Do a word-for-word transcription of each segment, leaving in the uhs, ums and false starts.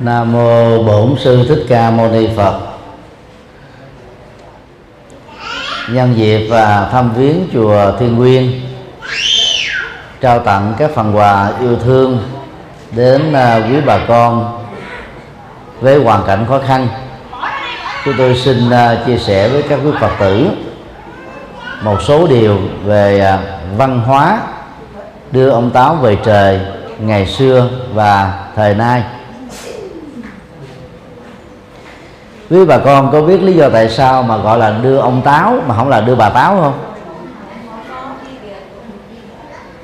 Nam mô Bổn Sư Thích Ca Mâu Ni Phật. Nhân dịp và thăm viếng chùa Thiên Nguyên, trao tặng các phần quà yêu thương đến quý bà con với hoàn cảnh khó khăn, chúng tôi xin chia sẻ với các quý Phật tử một số điều về văn hóa đưa ông Táo về trời ngày xưa và thời nay. Quý bà con có biết lý do tại sao mà gọi là đưa ông Táo mà không là đưa bà Táo không?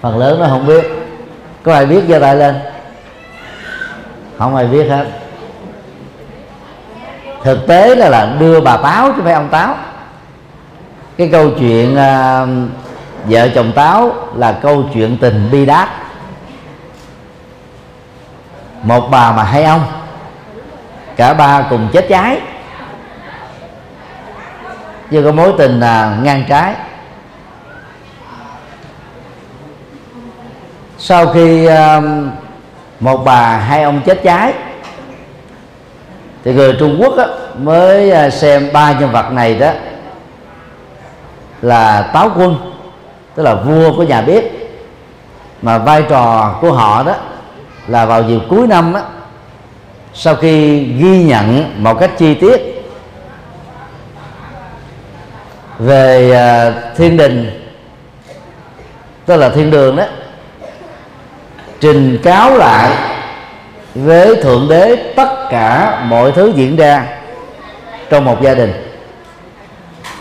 Phần lớn nó không biết. Có ai biết giơ tay lên? Không ai biết hết. Thực tế là là đưa bà Táo chứ không phải ông Táo. Cái câu chuyện uh, vợ chồng Táo là câu chuyện tình bi đát. Một bà mà hai ông, cả ba cùng chết cháy. Chứ có mối tình là ngang trái. Sau khi một bà hai ông chết cháy thì người Trung Quốc mới xem ba nhân vật này đó là Táo Quân, tức là vua của nhà bếp, mà vai trò của họ đó là vào dịp cuối năm đó, sau khi ghi nhận một cách chi tiết về thiên đình, tức là thiên đường đó, trình cáo lại với Thượng Đế tất cả mọi thứ diễn ra trong một gia đình.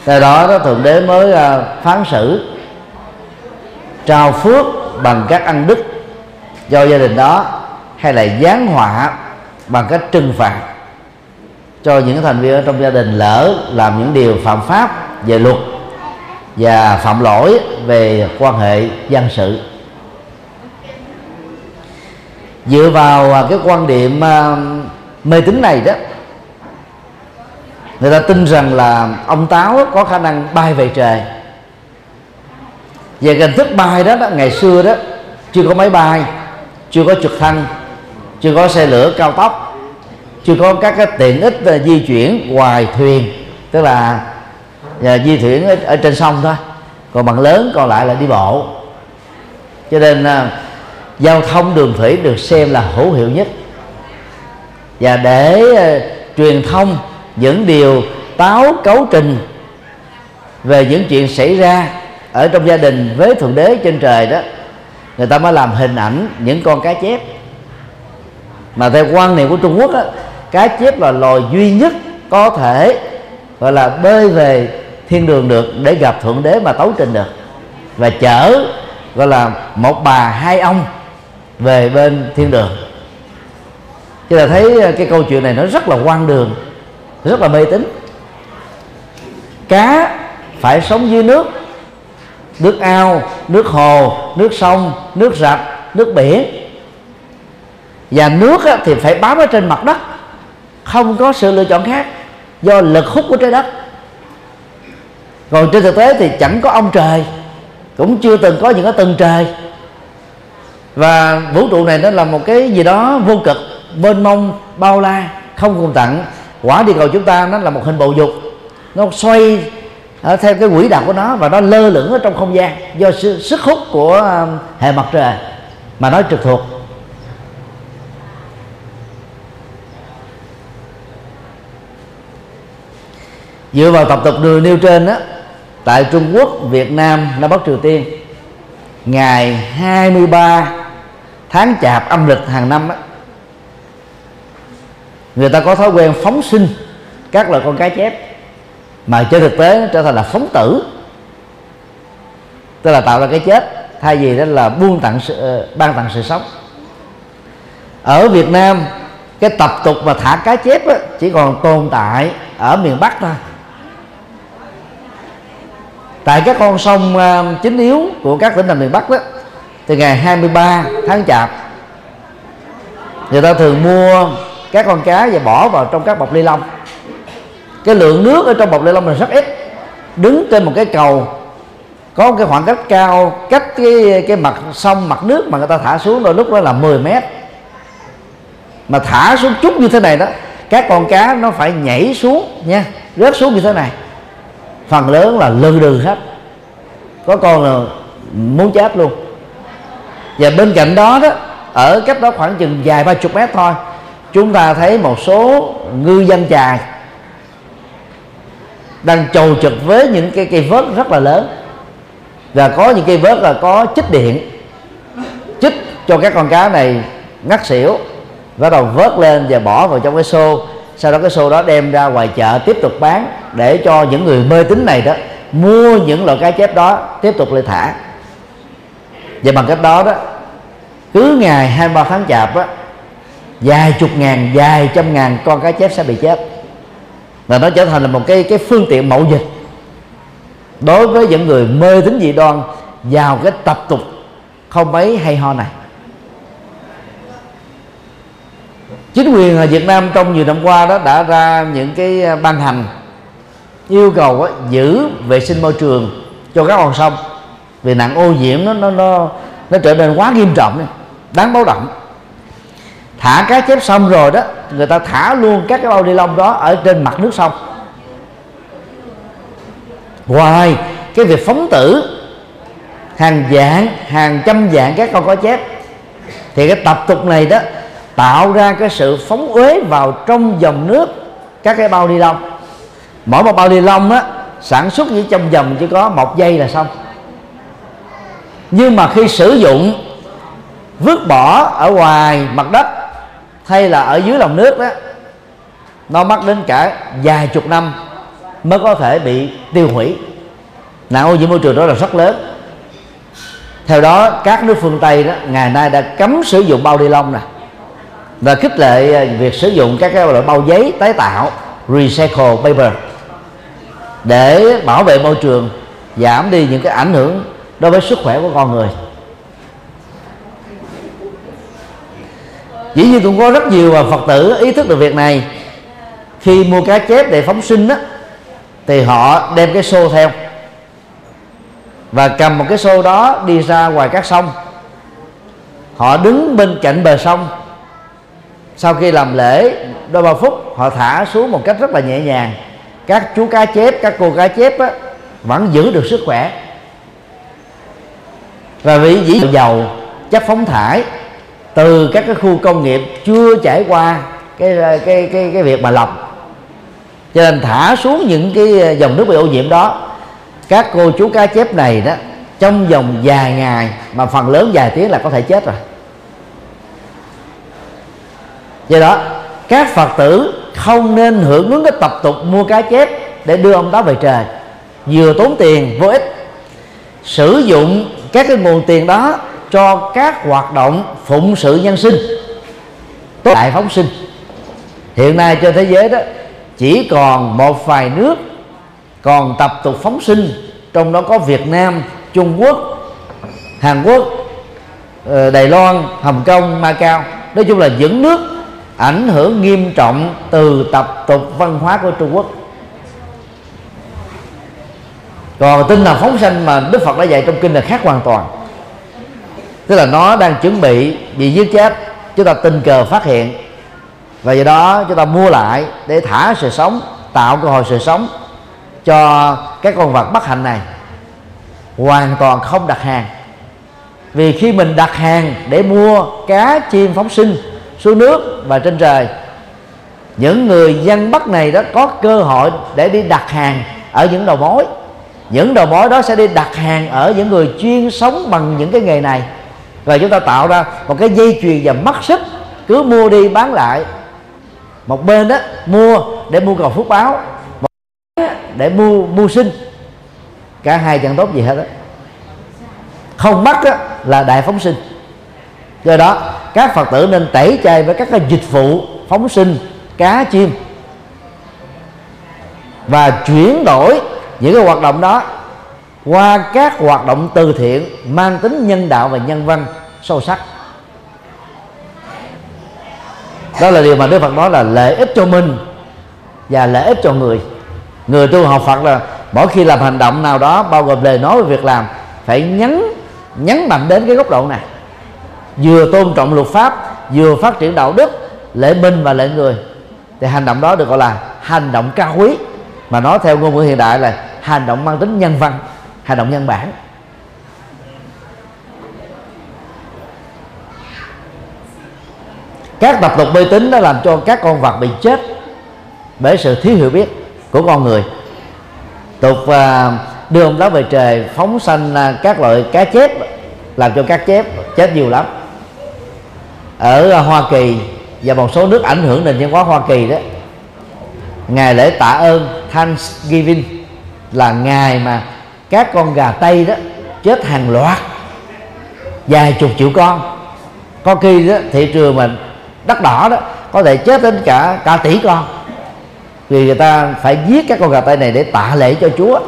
Từ đó, đó Thượng Đế mới phán xử, trao phước bằng các ăn đức cho gia đình đó, hay là giáng họa bằng cách trừng phạt cho những thành viên ở trong gia đình lỡ làm những điều phạm pháp về luật và phạm lỗi về quan hệ dân sự. Dựa vào cái quan điểm mê tín này đó, người ta tin rằng là ông Táo có khả năng bay về trời. Về hình thức bay đó, đó ngày xưa đó chưa có máy bay, chưa có trực thăng, chưa có xe lửa cao tốc, chưa có các cái tiện ích di chuyển ngoài thuyền, tức là di chuyển ở, ở trên sông thôi, còn bằng lớn còn lại là đi bộ. Cho nên giao thông đường thủy được xem là hữu hiệu nhất. Và để uh, truyền thông những điều Táo cấu trình về những chuyện xảy ra ở trong gia đình với Thượng Đế trên trời đó, người ta mới làm hình ảnh những con cá chép. Mà theo quan niệm của Trung Quốc đó, cá chép là loài duy nhất có thể gọi là bơi về thiên đường được để gặp Thượng Đế mà tấu trình được, và chở gọi là một bà hai ông về bên thiên đường. Chứ là thấy cái câu chuyện này nó rất là hoang đường, rất là mê tín. Cá phải sống dưới nước, nước ao, nước hồ, nước sông, nước rạch, nước biển. Và nước thì phải bám ở trên mặt đất, không có sự lựa chọn khác do lực hút của trái đất. Còn trên thực tế thì chẳng có ông trời, cũng chưa từng có những cái tầng trời, và vũ trụ này nó là một cái gì đó vô cực, mênh mông, bao la, không cùng tận. Quả địa cầu chúng ta nó là một hình bầu dục, nó xoay theo cái quỹ đạo của nó, và nó lơ lửng ở trong không gian do sức hút của hệ mặt trời mà nó trực thuộc. Dựa vào tập tục đưa nêu trên đó, tại Trung Quốc, Việt Nam, Nam Bắc Triều Tiên, ngày hai mươi ba tháng Chạp âm lịch hàng năm đó, người ta có thói quen phóng sinh các loài con cá chép, mà trên thực tế nó trở thành là phóng tử, tức là tạo ra cái chết thay vì đó là buông tặng sự, ban tặng sự sống. Ở Việt Nam, cái tập tục mà thả cá chép đó chỉ còn tồn tại ở miền Bắc thôi. Tại các con sông chính yếu của các tỉnh thành miền Bắc đó, từ ngày hai mươi ba tháng Chạp, người ta thường mua các con cá và bỏ vào trong các bọc ni lông. Cái lượng nước ở trong bọc ni lông là rất ít. Đứng trên một cái cầu có một cái khoảng cách cao, cách cái cái mặt sông, mặt nước mà người ta thả xuống đôi lúc đó là mười mét. mà thả xuống chút như thế này đó, các con cá nó phải nhảy xuống nha, rớt xuống như thế này, phần lớn là lừ đừ hết, có con là muốn chết luôn. Và bên cạnh đó đó, ở cách đó khoảng chừng vài ba chục mét thôi, chúng ta thấy một số ngư dân chài đang chầu trực với những cái cây vớt rất là lớn, và có những cây vớt là có chích điện, chích cho các con cá này ngất xỉu, bắt đầu vớt lên và bỏ vào trong cái xô, sau đó cái xô đó đem ra ngoài chợ tiếp tục bán để cho những người mê tín này đó mua những loại cá chép đó tiếp tục lại thả. Và bằng cách đó đó, cứ ngày hai mươi ba tháng chạp á, vài chục ngàn, vài trăm ngàn con cá chép sẽ bị chết, và nó trở thành là một cái cái phương tiện mậu dịch đối với những người mê tín dị đoan vào cái tập tục không mấy hay ho này. Chính quyền ở Việt Nam trong nhiều năm qua đó đã ra những cái ban hành yêu cầu đó, giữ vệ sinh môi trường cho các con sông, vì nạn ô nhiễm nó nó nó nó trở nên quá nghiêm trọng, đáng báo động. Thả cá chép xong rồi đó, người ta thả luôn các cái bao ni lông đó ở trên mặt nước sông. Ngoài cái việc phóng tử hàng vạn, hàng trăm vạn các con cá chép, thì cái tập tục này đó tạo ra cái sự phóng uế vào trong dòng nước các cái bao ni lông. Mỗi một bao ni lông á, sản xuất chỉ trong vòng chỉ có một giây là xong, nhưng mà khi sử dụng vứt bỏ ở ngoài mặt đất hay là ở dưới lòng nước đó, nó mất đến cả vài chục năm mới có thể bị tiêu hủy. Nạn ô nhiễm môi trường đó là rất lớn. Theo đó các nước phương Tây đó ngày nay đã cấm sử dụng bao ni lông này, và khích lệ việc sử dụng các loại bao giấy tái tạo, recycle paper, để bảo vệ môi trường, giảm đi những cái ảnh hưởng đối với sức khỏe của con người. Dĩ nhiên cũng có rất nhiều Phật tử ý thức được việc này. Khi mua cá chép để phóng sinh đó, thì họ đem cái xô theo và cầm một cái xô đó đi ra ngoài các sông. Họ đứng bên cạnh bờ sông, sau khi làm lễ đôi ba phút, họ thả xuống một cách rất là nhẹ nhàng. Các chú cá chép, các cô cá chép á, vẫn giữ được sức khỏe. Và vì dĩ dầu chất phóng thải từ các cái khu công nghiệp chưa trải qua cái cái cái cái việc mà lọc, cho nên thả xuống những cái dòng nước bị ô nhiễm đó, các cô chú cá chép này đó trong vòng vài ngày, mà phần lớn vài tiếng, là có thể chết rồi. Do đó các Phật tử không nên hưởng ứng cái tập tục mua cá chép để đưa ông đó về trời, vừa tốn tiền vô ích. Sử dụng các cái nguồn tiền đó cho các hoạt động phụng sự nhân sinh, tốt đại phóng sinh. Hiện nay trên thế giới đó chỉ còn một vài nước còn tập tục phóng sinh, trong đó có Việt Nam, Trung Quốc, Hàn Quốc, Đài Loan, Hồng Kông, Macau. Nói chung là những nước ảnh hưởng nghiêm trọng từ tập tục văn hóa của Trung Quốc. Còn tinh thần phóng sanh mà Đức Phật đã dạy trong kinh là khác hoàn toàn, tức là nó đang chuẩn bị bị giết chết, chúng ta tình cờ phát hiện, và do đó chúng ta mua lại để thả sự sống, tạo cơ hội sự sống cho các con vật bất hạnh này. Hoàn toàn không đặt hàng, vì khi mình đặt hàng để mua cá chim phóng sinh xuống nước và trên trời, những người dân Bắc này đó có cơ hội để đi đặt hàng ở những đầu mối. Những đầu mối đó sẽ đi đặt hàng ở những người chuyên sống bằng những cái nghề này, và chúng ta tạo ra một cái dây chuyền và mắt xích, cứ mua đi bán lại. Một bên đó mua để mua cầu phước báo, một bên để mua mua sinh, cả hai chẳng tốt gì hết đó. Không bắt đó là đại phóng sinh. Do đó các Phật tử nên tẩy chay với các cái dịch vụ phóng sinh cá chim, và chuyển đổi những cái hoạt động đó qua các hoạt động từ thiện mang tính nhân đạo và nhân văn sâu sắc. Đó là điều mà Đức Phật nói là lợi ích cho mình và lợi ích cho người. Người tu học Phật là mỗi khi làm hành động nào đó, bao gồm lời nói và việc làm, phải nhấn nhấn mạnh đến cái góc độ này, vừa tôn trọng luật pháp, vừa phát triển đạo đức, lễ binh và lễ người, thì hành động đó được gọi là hành động cao quý, mà nói theo ngôn ngữ hiện đại là hành động mang tính nhân văn, hành động nhân bản. Các tập tục mê tín đã làm cho các con vật bị chết bởi sự thiếu hiểu biết của con người. Tục đưa ông đó về trời phóng sanh các loại cá chép làm cho cá chép chết nhiều lắm. Ở Hoa Kỳ và một số nước ảnh hưởng nền văn hóa Hoa Kỳ đó, ngày lễ tạ ơn Thanksgiving là ngày mà các con gà tây đó chết hàng loạt, vài chục triệu con. Có khi đó thị trường mình đất đỏ đó có thể chết đến cả cả tỷ con, vì người ta phải giết các con gà tây này để tạ lễ cho Chúa,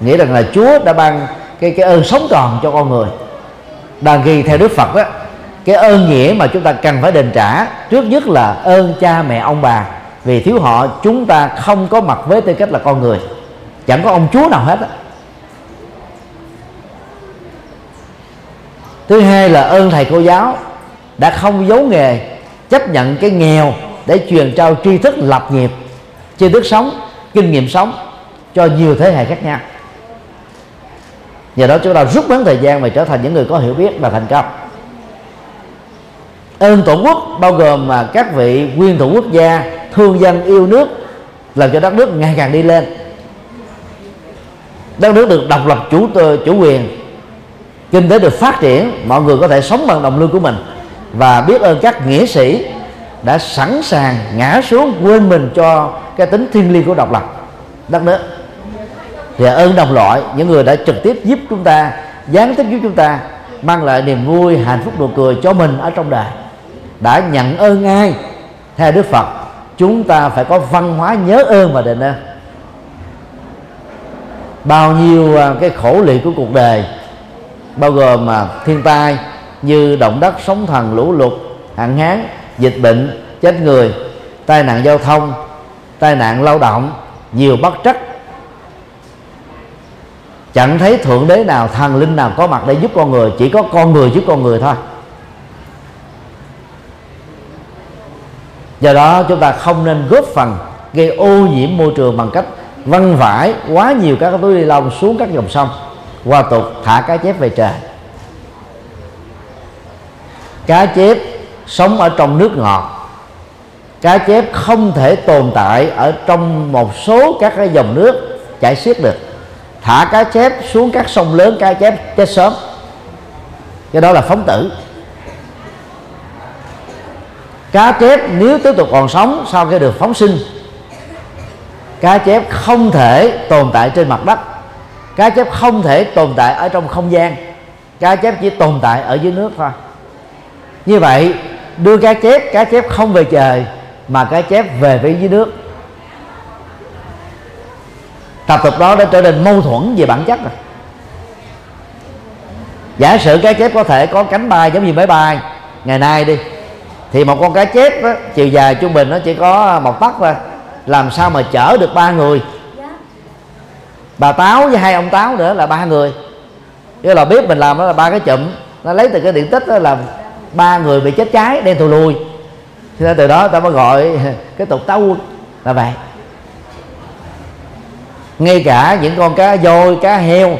nghĩa rằng là Chúa đã ban cái cái ơn sống còn cho con người. Đang ghi theo Đức Phật đó, cái ơn nghĩa mà chúng ta cần phải đền trả trước nhất là ơn cha mẹ ông bà, vì thiếu họ chúng ta không có mặt với tư cách là con người, chẳng có ông Chúa nào hết đó. Thứ hai là ơn thầy cô giáo đã không giấu nghề, chấp nhận cái nghèo để truyền trao tri thức lập nghiệp, tri thức sống, kinh nghiệm sống cho nhiều thế hệ khác nhau. Nhờ đó chúng ta rút ngắn thời gian và trở thành những người có hiểu biết và thành công. Ơn tổ quốc bao gồm mà các vị nguyên thủ quốc gia thương dân yêu nước, làm cho đất nước ngày càng đi lên, đất nước được độc lập chủ chủ quyền, kinh tế được phát triển, mọi người có thể sống bằng đồng lương của mình. Và biết ơn các nghĩa sĩ đã sẵn sàng ngã xuống quên mình cho cái tính thiêng liêng của độc lập đất nước. Thì ơn đồng loại, những người đã trực tiếp giúp chúng ta, gián tiếp giúp chúng ta mang lại niềm vui, hạnh phúc, nụ cười cho mình ở trong đời. Đã nhận ơn ai? Theo Đức Phật, chúng ta phải có văn hóa nhớ ơn và đền ơn. Bao nhiêu cái khổ lụy của cuộc đời, bao gồm mà thiên tai như động đất, sóng thần, lũ lụt, hạn hán, dịch bệnh, chết người, tai nạn giao thông, tai nạn lao động, nhiều bất trắc, chẳng thấy thượng đế nào, thần linh nào có mặt để giúp con người, chỉ có con người giúp con người thôi. Do đó chúng ta không nên góp phần gây ô nhiễm môi trường bằng cách văng vải quá nhiều các túi ni lông xuống các dòng sông, qua tục thả cá chép về trời. Cá chép sống ở trong nước ngọt, cá chép không thể tồn tại ở trong một số các cái dòng nước chảy xiết được. Thả cá chép xuống các sông lớn, cá chép chết sớm, cái đó là phóng tử. Cá chép nếu tiếp tục còn sống sau khi được phóng sinh, cá chép không thể tồn tại trên mặt đất, cá chép không thể tồn tại ở trong không gian, cá chép chỉ tồn tại ở dưới nước thôi. Như vậy đưa cá chép, cá chép không về trời mà cá chép về với dưới nước. Tập tục đó đã trở nên mâu thuẫn về bản chất rồi. Giả sử cá chép có thể có cánh bay giống như máy bay ngày nay đi, thì một con cá chép đó, chiều dài trung bình nó chỉ có một tấc thôi, làm sao mà chở được ba người? Bà Táo với hai ông Táo nữa là ba người. Cái là biết mình làm đó là ba cái chụm, nó lấy từ cái điện tích đó là ba người bị chết cháy đen thù lùi, cho nên từ đó ta mới gọi cái tục táo quân là vậy. Ngay cả những con cá voi, cá heo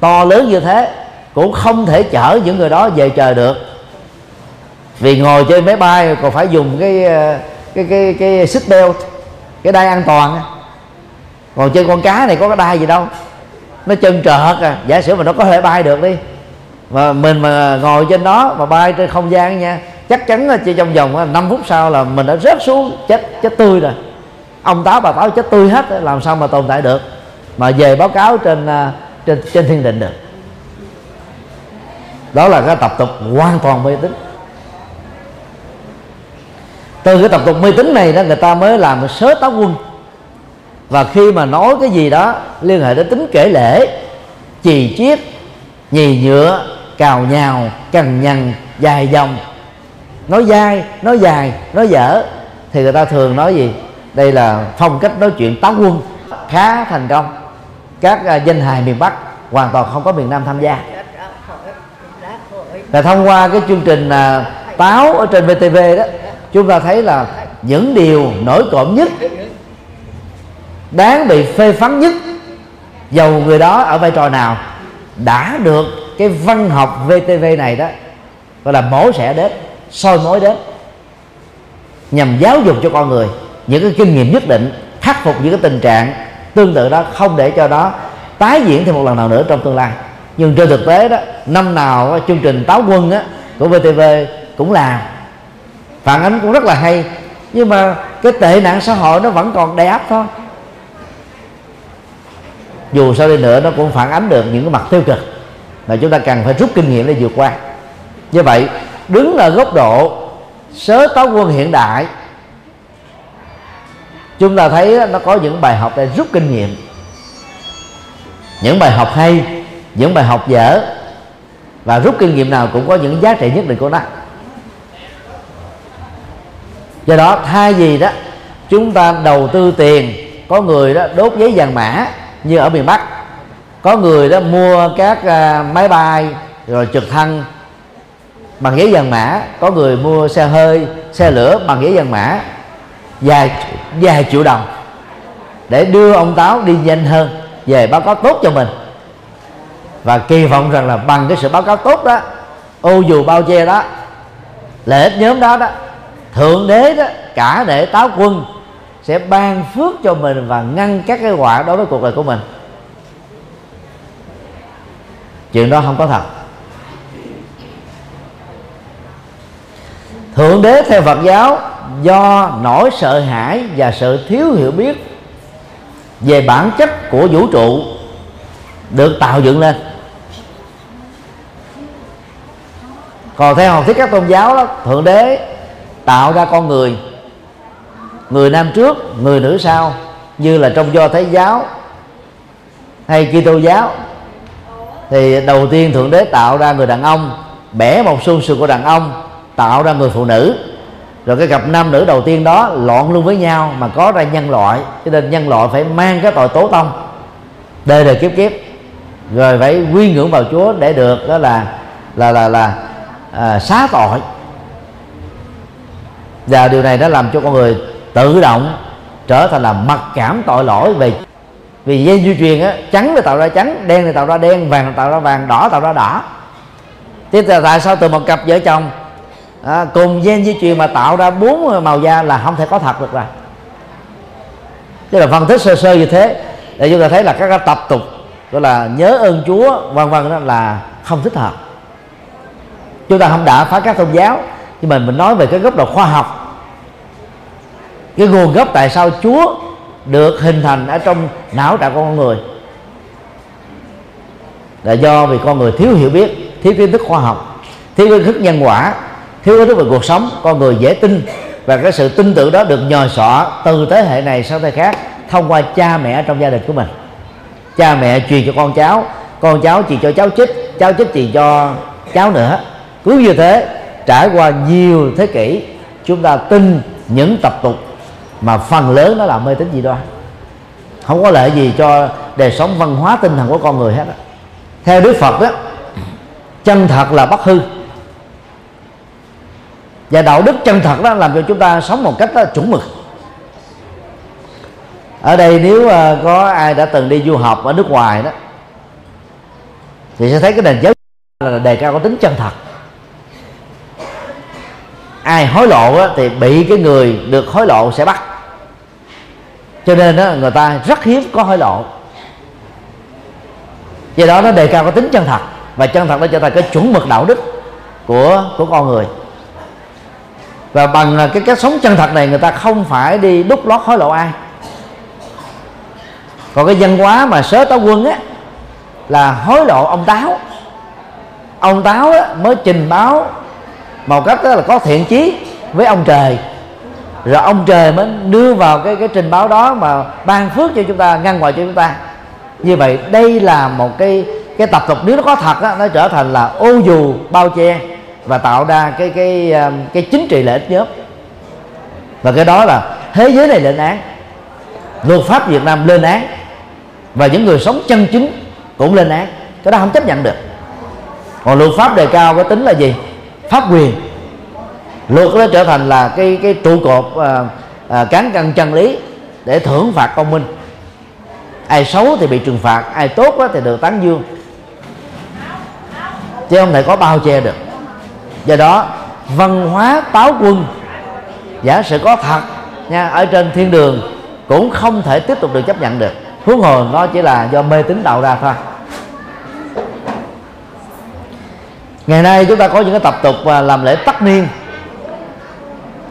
to lớn như thế cũng không thể chở những người đó về trời được, vì ngồi trên máy bay còn phải dùng cái cái cái cái seat belt, cái đai an toàn. Còn trên con cá này có cái đai gì đâu, nó chân trợt à. Giả sử mà nó có thể bay được đi, mà mình mà ngồi trên đó mà bay trên không gian nha, chắc chắn là chỉ trong vòng năm phút sau là mình đã rớt xuống chết chết tươi rồi. Ông Táo bà Táo chết tươi hết, làm sao mà tồn tại được, mà về báo cáo trên trên trên thiên đình được. Đó là cái tập tục hoàn toàn mê tín. Từ cái tập tục mê tín này đó, người ta mới làm một sớ táo quân. Và khi mà nói cái gì đó liên hệ đến tính kể lễ, chì chiết, nhì nhựa, cào nhào, cằn nhằn, dài dòng, nói dai, nói dài, nói dở, thì người ta thường nói gì? Đây là phong cách nói chuyện táo quân khá thành công. Các danh hài miền Bắc hoàn toàn không có miền Nam tham gia. Là thông qua cái chương trình Táo ở trên vê tê vê đó, chúng ta thấy là những điều nổi cộm nhất, đáng bị phê phán nhất, dầu người đó ở vai trò nào, đã được cái văn học vê tê vê này đó gọi là mổ xẻ đến, soi mối đến, nhằm giáo dục cho con người những cái kinh nghiệm nhất định, khắc phục những cái tình trạng tương tự đó, không để cho nó tái diễn thêm một lần nào nữa trong tương lai. Nhưng trên thực tế đó, năm nào chương trình Táo Quân á, của vê tê vê cũng làm, phản ánh cũng rất là hay, nhưng mà cái tệ nạn xã hội nó vẫn còn đầy ắp thôi. Dù sao đi nữa nó cũng phản ánh được những cái mặt tiêu cực mà chúng ta cần phải rút kinh nghiệm để vượt qua. Như vậy đứng ở góc độ sớ Táo Quân hiện đại, chúng ta thấy nó có những bài học để rút kinh nghiệm, những bài học hay, những bài học dở, và rút kinh nghiệm nào cũng có những giá trị nhất định của nó. Do đó thay vì đó chúng ta đầu tư tiền, có người đó đốt giấy vàng mã như ở miền Bắc, có người đó mua các uh, máy bay rồi trực thăng bằng giấy vàng mã, có người mua xe hơi, xe lửa bằng giấy vàng mã vài vài triệu đồng để đưa ông Táo đi nhanh hơn, về báo cáo tốt cho mình, và kỳ vọng rằng là bằng cái sự báo cáo tốt đó, ô dù bao che đó, lợi ích nhóm đó đó, thượng đế đó, cả để Táo Quân sẽ ban phước cho mình và ngăn các cái họa đối với cuộc đời của mình. Chuyện đó không có thật. Thượng đế theo Phật giáo, do nỗi sợ hãi và sự thiếu hiểu biết về bản chất của vũ trụ được tạo dựng lên. Còn theo học thuyết các tôn giáo đó, thượng đế tạo ra con người, người nam trước, người nữ sau, như là trong Do Thái giáo hay Kitô giáo, thì đầu tiên thượng đế tạo ra người đàn ông, bẻ một xương sườn của đàn ông, tạo ra người phụ nữ, rồi cái cặp nam nữ đầu tiên đó loạn luôn với nhau mà có ra nhân loại, cho nên nhân loại phải mang cái tội tố tông đời đời kiếp kiếp, rồi phải quy ngưỡng vào Chúa để được đó là là là là à, xá tội. Và điều này đã làm cho con người tự động trở thành là mặc cảm tội lỗi về vì dây di truyền á, trắng để tạo ra trắng, đen để tạo ra đen, vàng để tạo ra vàng, đỏ tạo ra đỏ. Thế tại sao từ một cặp vợ chồng à, cùng gen di truyền mà tạo ra bốn màu da là không thể có thật được rồi? Chứ là phân tích sơ sơ như thế để chúng ta thấy là các tập tục gọi là nhớ ơn Chúa vân vân đó là không thích hợp. Chúng ta không đã phá các tôn giáo, nhưng mà mình nói về cái góc độ khoa học, cái nguồn gốc tại sao Chúa được hình thành ở trong não trạng của con người là do vì con người thiếu hiểu biết, thiếu kiến thức khoa học, thiếu kiến thức nhân quả, thiếu kiến thức về cuộc sống. Con người dễ tin, và cái sự tin tưởng đó được nhồi sọ từ thế hệ này sang thế khác thông qua cha mẹ trong gia đình của mình. Cha mẹ truyền cho con cháu, con cháu truyền cho cháu chích, cháu chích truyền cho cháu nữa. Cứ như thế trải qua nhiều thế kỷ, chúng ta tin những tập tục mà phần lớn nó là mê tín dị đoan, không có lợi gì cho đời sống văn hóa tinh thần của con người hết đó. Theo Đức Phật đó, chân thật là bất hư, và đạo đức chân thật đó làm cho chúng ta sống một cách đó chuẩn mực. Ở đây nếu có ai đã từng đi du học ở nước ngoài đó thì sẽ thấy cái nền giáo dục là đề cao có tính chân thật. Ai hối lộ á, thì bị cái người được hối lộ sẽ bắt, cho nên á, người ta rất hiếm có hối lộ. Do đó nó đề cao cái tính chân thật, và chân thật nó trở thành cái chuẩn mực đạo đức của của con người. Và bằng cái cách sống chân thật này, người ta không phải đi đút lót hối lộ ai. Còn cái văn hóa mà sớ Táo Quân á là hối lộ ông Táo. Ông Táo á, mới trình báo một cách đó là có thiện chí với ông trời, rồi ông trời mới đưa vào cái cái trình báo đó mà ban phước cho chúng ta, ngăn ngoại cho chúng ta. Như vậy đây là một cái cái tập tục, nếu nó có thật đó, nó trở thành là ô dù bao che và tạo ra cái cái cái, cái chính trị lợi ích nhóm, và cái đó là thế giới này lên án, luật pháp Việt Nam lên án, và những người sống chân chính cũng lên án. Cái đó không chấp nhận được. Còn luật pháp đề cao cái tính là gì? Pháp quyền. Luật nó trở thành là cái cái trụ cột à, à, cán cân chân lý để thưởng phạt công minh. Ai xấu thì bị trừng phạt, ai tốt thì được tán dương, chứ không thể có bao che được. Do đó văn hóa táo quân giả sử có thật nha, ở trên thiên đường cũng không thể tiếp tục được chấp nhận được, huống hồ nó chỉ là do mê tín tạo ra thôi. Ngày nay chúng ta có những cái tập tục làm lễ tất niên,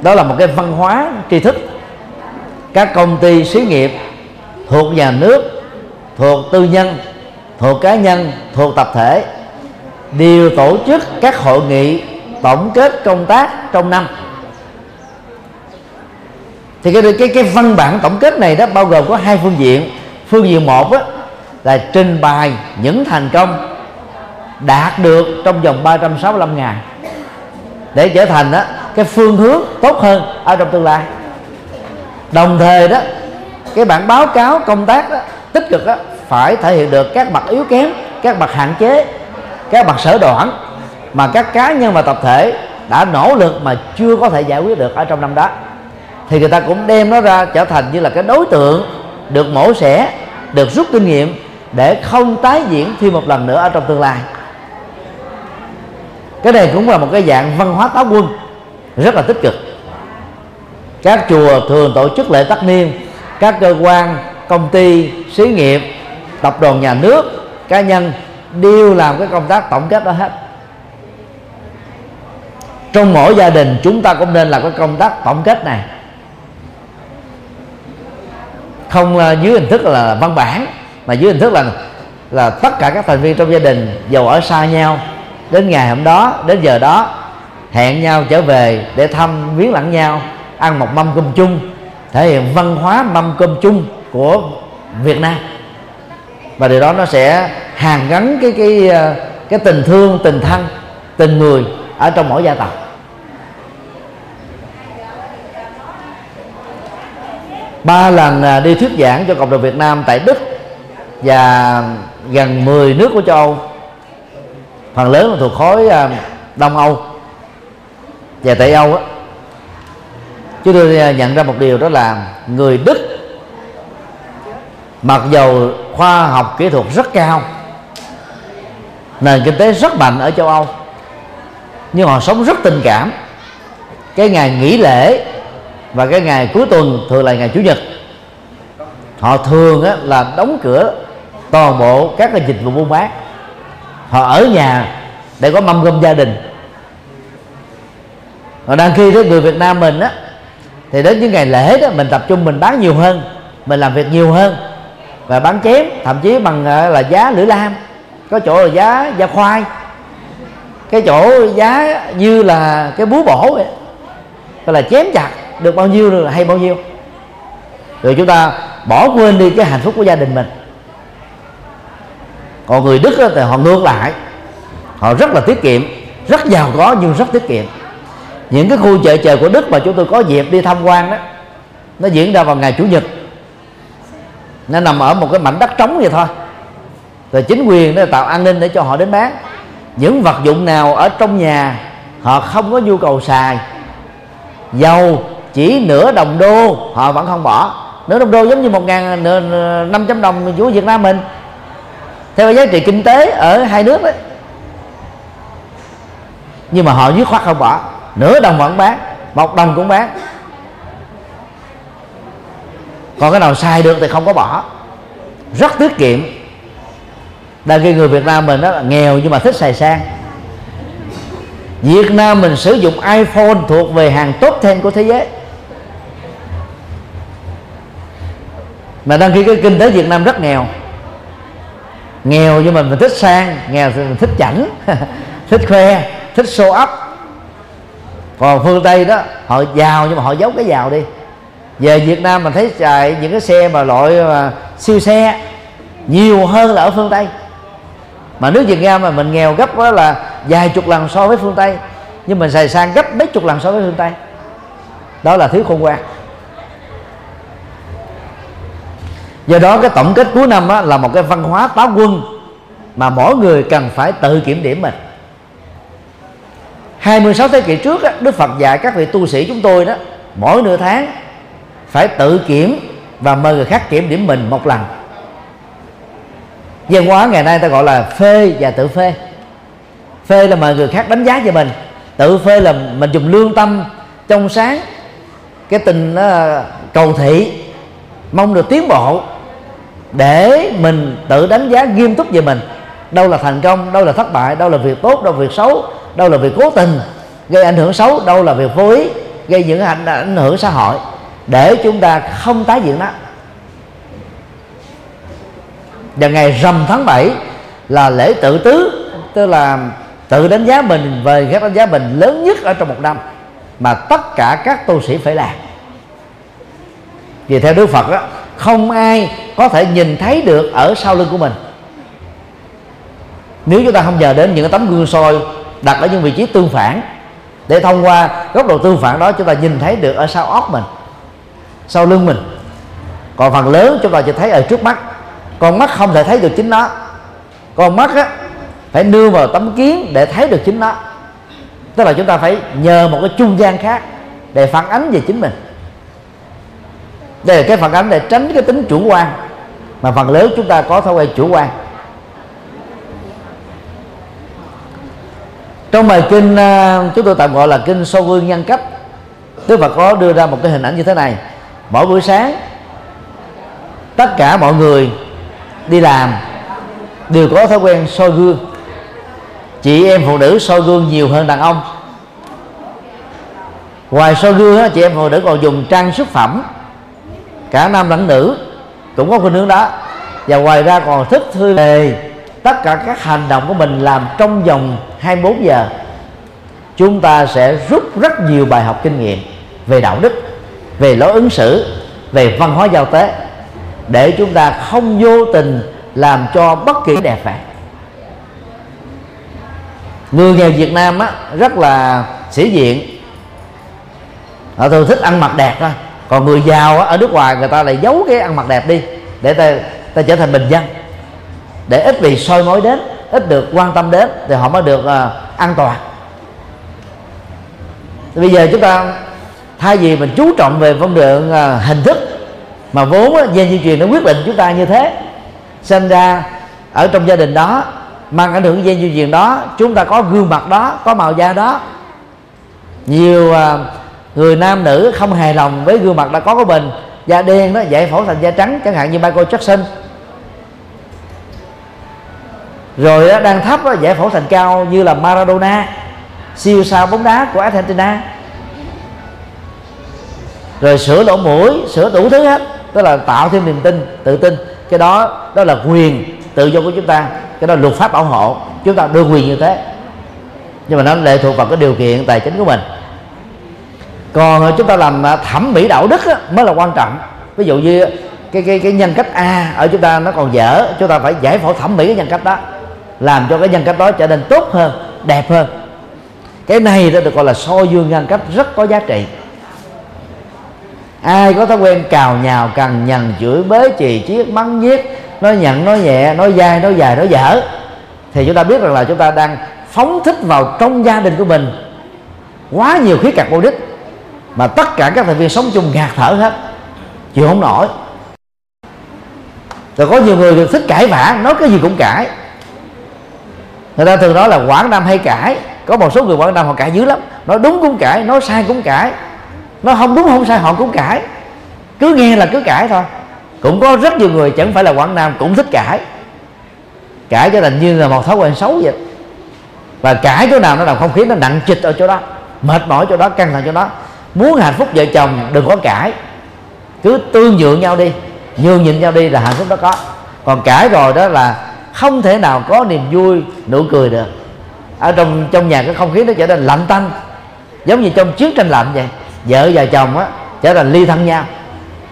đó là một cái văn hóa tri thức. Các công ty xí nghiệp thuộc nhà nước, thuộc tư nhân, thuộc cá nhân, thuộc tập thể đều tổ chức các hội nghị tổng kết công tác trong năm. Thì cái cái cái văn bản tổng kết này đó bao gồm có hai phương diện. Phương diện một á, là trình bày những thành công đạt được trong vòng ba trăm sáu mươi lăm ngày để trở thành đó, cái phương hướng tốt hơn ở trong tương lai. Đồng thời đó, cái bản báo cáo công tác đó, tích cực đó, phải thể hiện được các mặt yếu kém, các mặt hạn chế, các mặt sở đoản mà các cá nhân và tập thể đã nỗ lực mà chưa có thể giải quyết được ở trong năm đó. Thì người ta cũng đem nó ra trở thành như là cái đối tượng được mổ xẻ, được rút kinh nghiệm để không tái diễn thêm một lần nữa ở trong tương lai. Cái này cũng là một cái dạng văn hóa táo quân rất là tích cực. Các chùa thường tổ chức lễ tất niên, các cơ quan, công ty, xí nghiệp, tập đoàn nhà nước, cá nhân đều làm cái công tác tổng kết đó hết. Trong mỗi gia đình chúng ta cũng nên làm cái công tác tổng kết này, không dưới hình thức là văn bản, mà dưới hình thức là là tất cả các thành viên trong gia đình giàu ở xa nhau, đến ngày hôm đó, đến giờ đó hẹn nhau trở về để thăm viếng lẫn nhau, ăn một mâm cơm chung, thể hiện văn hóa mâm cơm chung của Việt Nam. Và điều đó nó sẽ hàn gắn cái cái cái tình thương, tình thân, tình người ở trong mỗi gia tộc. Ba lần đi thuyết giảng cho cộng đồng Việt Nam tại Đức và gần mười nước của châu Âu, phần lớn là thuộc khối Đông Âu và Tây Âu á. Chúng tôi nhận ra một điều, đó là người Đức mặc dầu khoa học kỹ thuật rất cao, nền kinh tế rất mạnh ở châu Âu, nhưng họ sống rất tình cảm. Cái ngày nghỉ lễ và cái ngày cuối tuần thường là ngày Chủ nhật, họ thường á, là đóng cửa toàn bộ các cái dịch vụ buôn bán, họ ở nhà để có mâm cơm gia đình. Còn đang khi đó người Việt Nam mình á, thì đến những ngày lễ đó mình tập trung mình bán nhiều hơn, mình làm việc nhiều hơn và bán chém, thậm chí bằng là giá lưỡi lam, có chỗ là giá giá khoai, cái chỗ giá như là cái búa bổ vậy, là chém chặt được bao nhiêu rồi hay bao nhiêu. Rồi chúng ta bỏ quên đi cái hạnh phúc của gia đình mình. Còn người Đức thì họ ngược lại, họ rất là tiết kiệm, rất giàu có nhưng rất tiết kiệm. Những cái khu chợ trời của Đức mà chúng tôi có dịp đi tham quan đó, nó diễn ra vào ngày Chủ nhật, nó nằm ở một cái mảnh đất trống vậy thôi, rồi chính quyền nó tạo an ninh để cho họ đến bán. Những vật dụng nào ở trong nhà họ không có nhu cầu xài, dầu chỉ nửa đồng đô họ vẫn không bỏ. Nửa đồng đô giống như một ngàn năm trăm đồng của Việt Nam mình theo giá trị kinh tế ở hai nước ấy. Nhưng mà họ dứt khoát không bỏ, nửa đồng vẫn bán, một đồng cũng bán, còn cái nào xài được thì không có bỏ, rất tiết kiệm. Đa khi người Việt Nam mình đó là nghèo nhưng mà thích xài sang. Việt Nam mình sử dụng iPhone thuộc về hàng top ten của thế giới, mà đăng ký cái kinh tế Việt Nam rất nghèo. Nghèo nhưng mà mình thích sang, nghèo thì mình thích chảnh thích khoe, thích show up. Còn phương Tây đó họ giàu nhưng mà họ giấu cái giàu đi. Về Việt Nam mình thấy chạy những cái xe mà loại mà siêu xe nhiều hơn là ở phương Tây. Mà nước Việt Nam mà mình nghèo gấp đó là vài chục lần so với phương Tây, nhưng mình xài sang gấp mấy chục lần so với phương Tây. Đó là thiếu khôn ngoan. Do đó cái tổng kết cuối năm là một cái văn hóa táo quân mà mỗi người cần phải tự kiểm điểm mình. hai mươi sáu thế kỷ trước, Đức Phật dạy các vị tu sĩ chúng tôi đó, mỗi nửa tháng phải tự kiểm và mời người khác kiểm điểm mình một lần. Văn hóa ngày nay ta gọi là phê và tự phê. Phê là mời người khác đánh giá cho mình, tự phê là mình dùng lương tâm trong sáng, cái tình cầu thị, mong được tiến bộ, để mình tự đánh giá nghiêm túc về mình. Đâu là thành công, đâu là thất bại, đâu là việc tốt, đâu là việc xấu, đâu là việc cố tình gây ảnh hưởng xấu, đâu là việc vô ý gây những ảnh, ảnh hưởng xã hội, để chúng ta không tái diễn nó. Và ngày rằm tháng bảy là lễ tự tứ, tức là tự đánh giá mình và các đánh giá mình lớn nhất ở trong một năm mà tất cả các tu sĩ phải làm. Vì theo Đức Phật đó, không ai có thể nhìn thấy được ở sau lưng của mình nếu chúng ta không nhờ đến những tấm gương soi đặt ở những vị trí tương phản, để thông qua góc độ tương phản đó chúng ta nhìn thấy được ở sau óc mình, sau lưng mình. Còn phần lớn chúng ta chỉ thấy ở trước mắt. Con mắt không thể thấy được chính nó. Con mắt á, phải đưa vào tấm kiến để thấy được chính nó. Tức là chúng ta phải nhờ một cái trung gian khác để phản ánh về chính mình. Đây là cái phản ánh để tránh cái tính chủ quan mà phần lớn chúng ta có thói quen chủ quan. Trong bài kinh chúng tôi tạm gọi là kinh Sô Vương Nhân Cách, Đức Phật có đưa ra một cái hình ảnh như thế này. Mỗi buổi sáng, tất cả mọi người đi làm đều có thói quen soi gương. Chị em phụ nữ soi gương nhiều hơn đàn ông. Ngoài soi gương, chị em phụ nữ còn dùng trang sức phẩm, cả nam lẫn nữ cũng có khuynh hướng đó. Và ngoài ra còn thích thư đề tất cả các hành động của mình làm trong vòng hai mươi bốn giờ. Chúng ta sẽ rút rất nhiều bài học kinh nghiệm về đạo đức, về lối ứng xử, về văn hóa giao tế, để chúng ta không vô tình làm cho bất kỳ đẹp vậy. Người nghèo Việt Nam á, rất là sĩ diện, họ thường thích ăn mặc đẹp thôi. Còn người giàu á, ở nước ngoài người ta lại giấu cái ăn mặc đẹp đi để ta, ta trở thành bình dân, để ít bị soi mói đến, ít được quan tâm đến, thì họ mới được uh, an toàn. Thì bây giờ chúng ta thay vì mình chú trọng về vấn đề uh, hình thức, mà vốn uh, dây di truyền nó quyết định chúng ta như thế, sinh ra ở trong gia đình đó, mang ảnh hưởng dây di truyền đó, chúng ta có gương mặt đó, có màu da đó. Nhiều uh, người nam nữ không hài lòng với gương mặt đã có của mình, da đen đó giải phẫu thành da trắng, chẳng hạn như Michael Jackson. Rồi đó, đang thấp đó, giải phẫu thành cao như là Maradona, siêu sao bóng đá của Argentina. Rồi sửa lỗ mũi, sửa đủ thứ hết, tức là tạo thêm niềm tin, tự tin. Cái đó đó là quyền tự do của chúng ta, cái đó luật pháp bảo hộ, chúng ta đưa quyền như thế. Nhưng mà nó lệ thuộc vào cái điều kiện tài chính của mình. Còn chúng ta làm thẩm mỹ đạo đức đó, mới là quan trọng. Ví dụ như cái cái cái nhân cách A ở chúng ta nó còn dở, chúng ta phải giải phẫu thẩm mỹ cái nhân cách đó, làm cho cái nhân cách đó trở nên tốt hơn, đẹp hơn. Cái này đã được gọi là soi gương nhân cách, rất có giá trị. Ai có thói quen cào nhào, cằn nhằn, chửi bới, chì chiết, mắng nhiếc, nói nhặn, nói nhẹ, nói dai, nói dài, nói dở, thì chúng ta biết rằng là chúng ta đang phóng thích vào trong gia đình của mình quá nhiều khí carbonic mà tất cả các thành viên sống chung ngạt thở hết, chịu không nổi. Rồi có nhiều người thích cãi vã, nói cái gì cũng cãi. Người ta thường nói là Quảng Nam hay cãi. Có một số người Quảng Nam họ cãi dữ lắm, nói đúng cũng cãi, nói sai cũng cãi, nói không đúng không sai họ cũng cãi, cứ nghe là cứ cãi thôi. Cũng có rất nhiều người chẳng phải là Quảng Nam cũng thích cãi. Cãi cho thành như là một thói quen xấu vậy. Và cãi chỗ nào nó làm không khí nó nặng trịch ở chỗ đó, mệt mỏi chỗ đó, căng thẳng chỗ đó. Muốn hạnh phúc vợ chồng đừng có cãi, cứ tương nhượng nhau đi, nhường nhịn nhau đi là hạnh phúc đó có. Còn cãi rồi đó là không thể nào có niềm vui, nụ cười được. Ở trong trong nhà cái không khí nó trở nên lạnh tanh, giống như trong chiến tranh lạnh vậy. Vợ và chồng á trở thành ly thân nhau,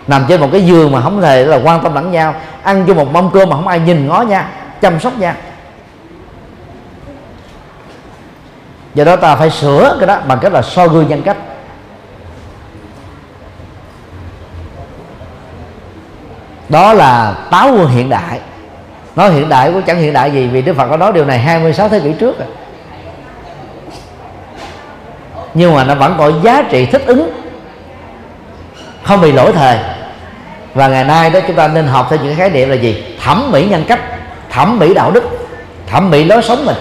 nằm trên một cái giường mà không thể là quan tâm lẫn nhau, ăn cho một mâm cơm mà không ai nhìn ngó nhau, chăm sóc nhau. Do đó ta phải sửa cái đó bằng cách là soi gương nhân cách. Đó là táo quân hiện đại. Nói hiện đại cũng chẳng hiện đại gì, vì Đức Phật có nói điều này hai mươi sáu thế kỷ trước rồi. nhưng mà nó vẫn còn giá trị thích ứng, không bị lỗi thời. Và ngày nay đó chúng ta nên học theo những khái niệm là gì? Thẩm mỹ nhân cách, thẩm mỹ đạo đức, thẩm mỹ lối sống mình,